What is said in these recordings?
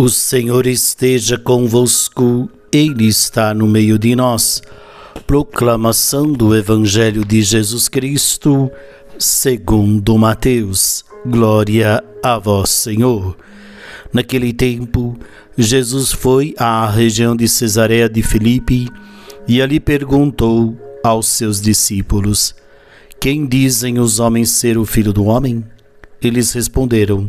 O Senhor esteja convosco, Ele está no meio de nós. Proclamação do Evangelho de Jesus Cristo, segundo Mateus. Glória a vós, Senhor. Naquele tempo, Jesus foi à região de Cesareia de Filipe e ali perguntou aos seus discípulos: Quem dizem os homens ser o Filho do Homem? Eles responderam: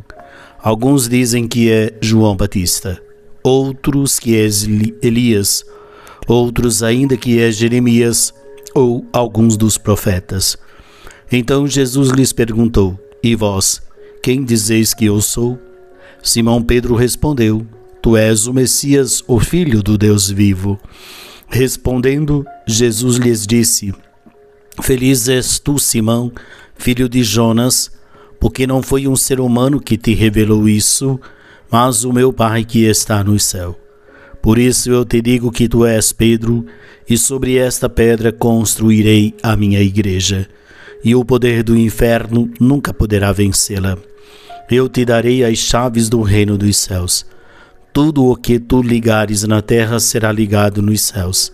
Alguns dizem que é João Batista, outros que é Elias, outros ainda que é Jeremias ou alguns dos profetas. Então Jesus lhes perguntou: E vós, quem dizeis que eu sou? Simão Pedro respondeu: Tu és o Messias, o Filho do Deus vivo. Respondendo, Jesus lhes disse: Feliz és tu, Simão, filho de Jonas, porque não foi um ser humano que te revelou isso, mas o meu Pai que está no céu. Por isso eu te digo que tu és Pedro, e sobre esta pedra construirei a minha igreja, e o poder do inferno nunca poderá vencê-la. Eu te darei as chaves do reino dos céus. Tudo o que tu ligares na terra será ligado nos céus.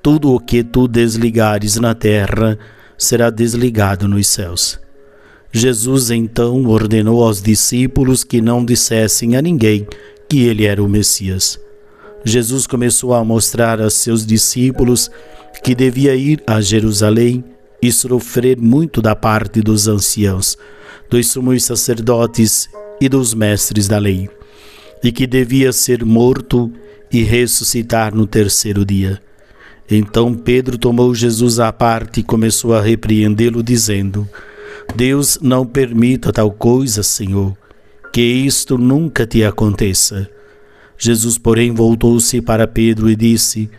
Tudo o que tu desligares na terra será desligado nos céus. Jesus então ordenou aos discípulos que não dissessem a ninguém que ele era o Messias. Jesus começou a mostrar a seus discípulos que devia ir a Jerusalém e sofrer muito da parte dos anciãos, dos sumos sacerdotes e dos mestres da lei, e que devia ser morto e ressuscitar no terceiro dia. Então Pedro tomou Jesus à parte e começou a repreendê-lo, dizendo: Deus não permita tal coisa, Senhor, que isto nunca te aconteça. Jesus, porém, voltou-se para Pedro e disse: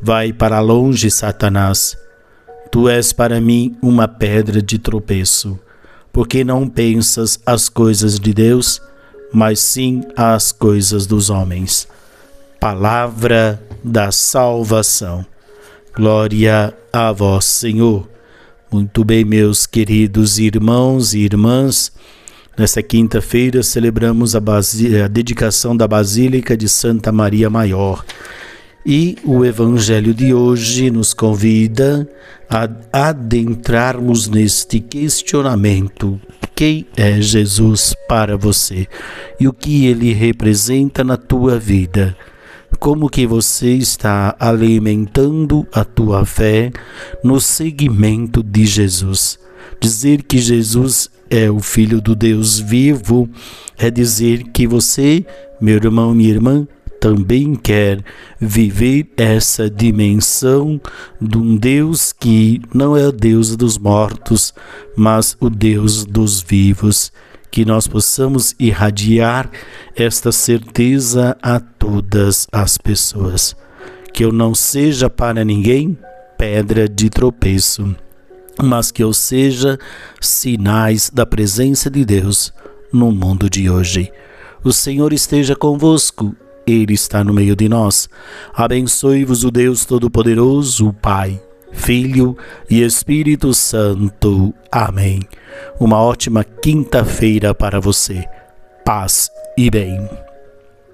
Vai para longe, Satanás. Tu és para mim uma pedra de tropeço, porque não pensas as coisas de Deus, mas sim as coisas dos homens. Palavra da salvação. Glória a vós, Senhor. Muito bem, meus queridos irmãos e irmãs, nesta quinta-feira celebramos a dedicação da Basílica de Santa Maria Maior. E o Evangelho de hoje nos convida a adentrarmos neste questionamento: quem é Jesus para você? E o que ele representa na tua vida? Como que você está alimentando a tua fé no seguimento de Jesus? Dizer que Jesus é o Filho do Deus vivo é dizer que você, meu irmão, minha irmã, também quer viver essa dimensão de um Deus que não é o Deus dos mortos, mas o Deus dos vivos. Que nós possamos irradiar esta certeza a todas as pessoas. Que eu não seja para ninguém pedra de tropeço, mas que eu seja sinais da presença de Deus no mundo de hoje. O Senhor esteja convosco, Ele está no meio de nós. Abençoe-vos o Deus Todo-Poderoso, o Pai, Filho e Espírito Santo. Amém. Uma ótima quinta-feira para você. Paz e bem.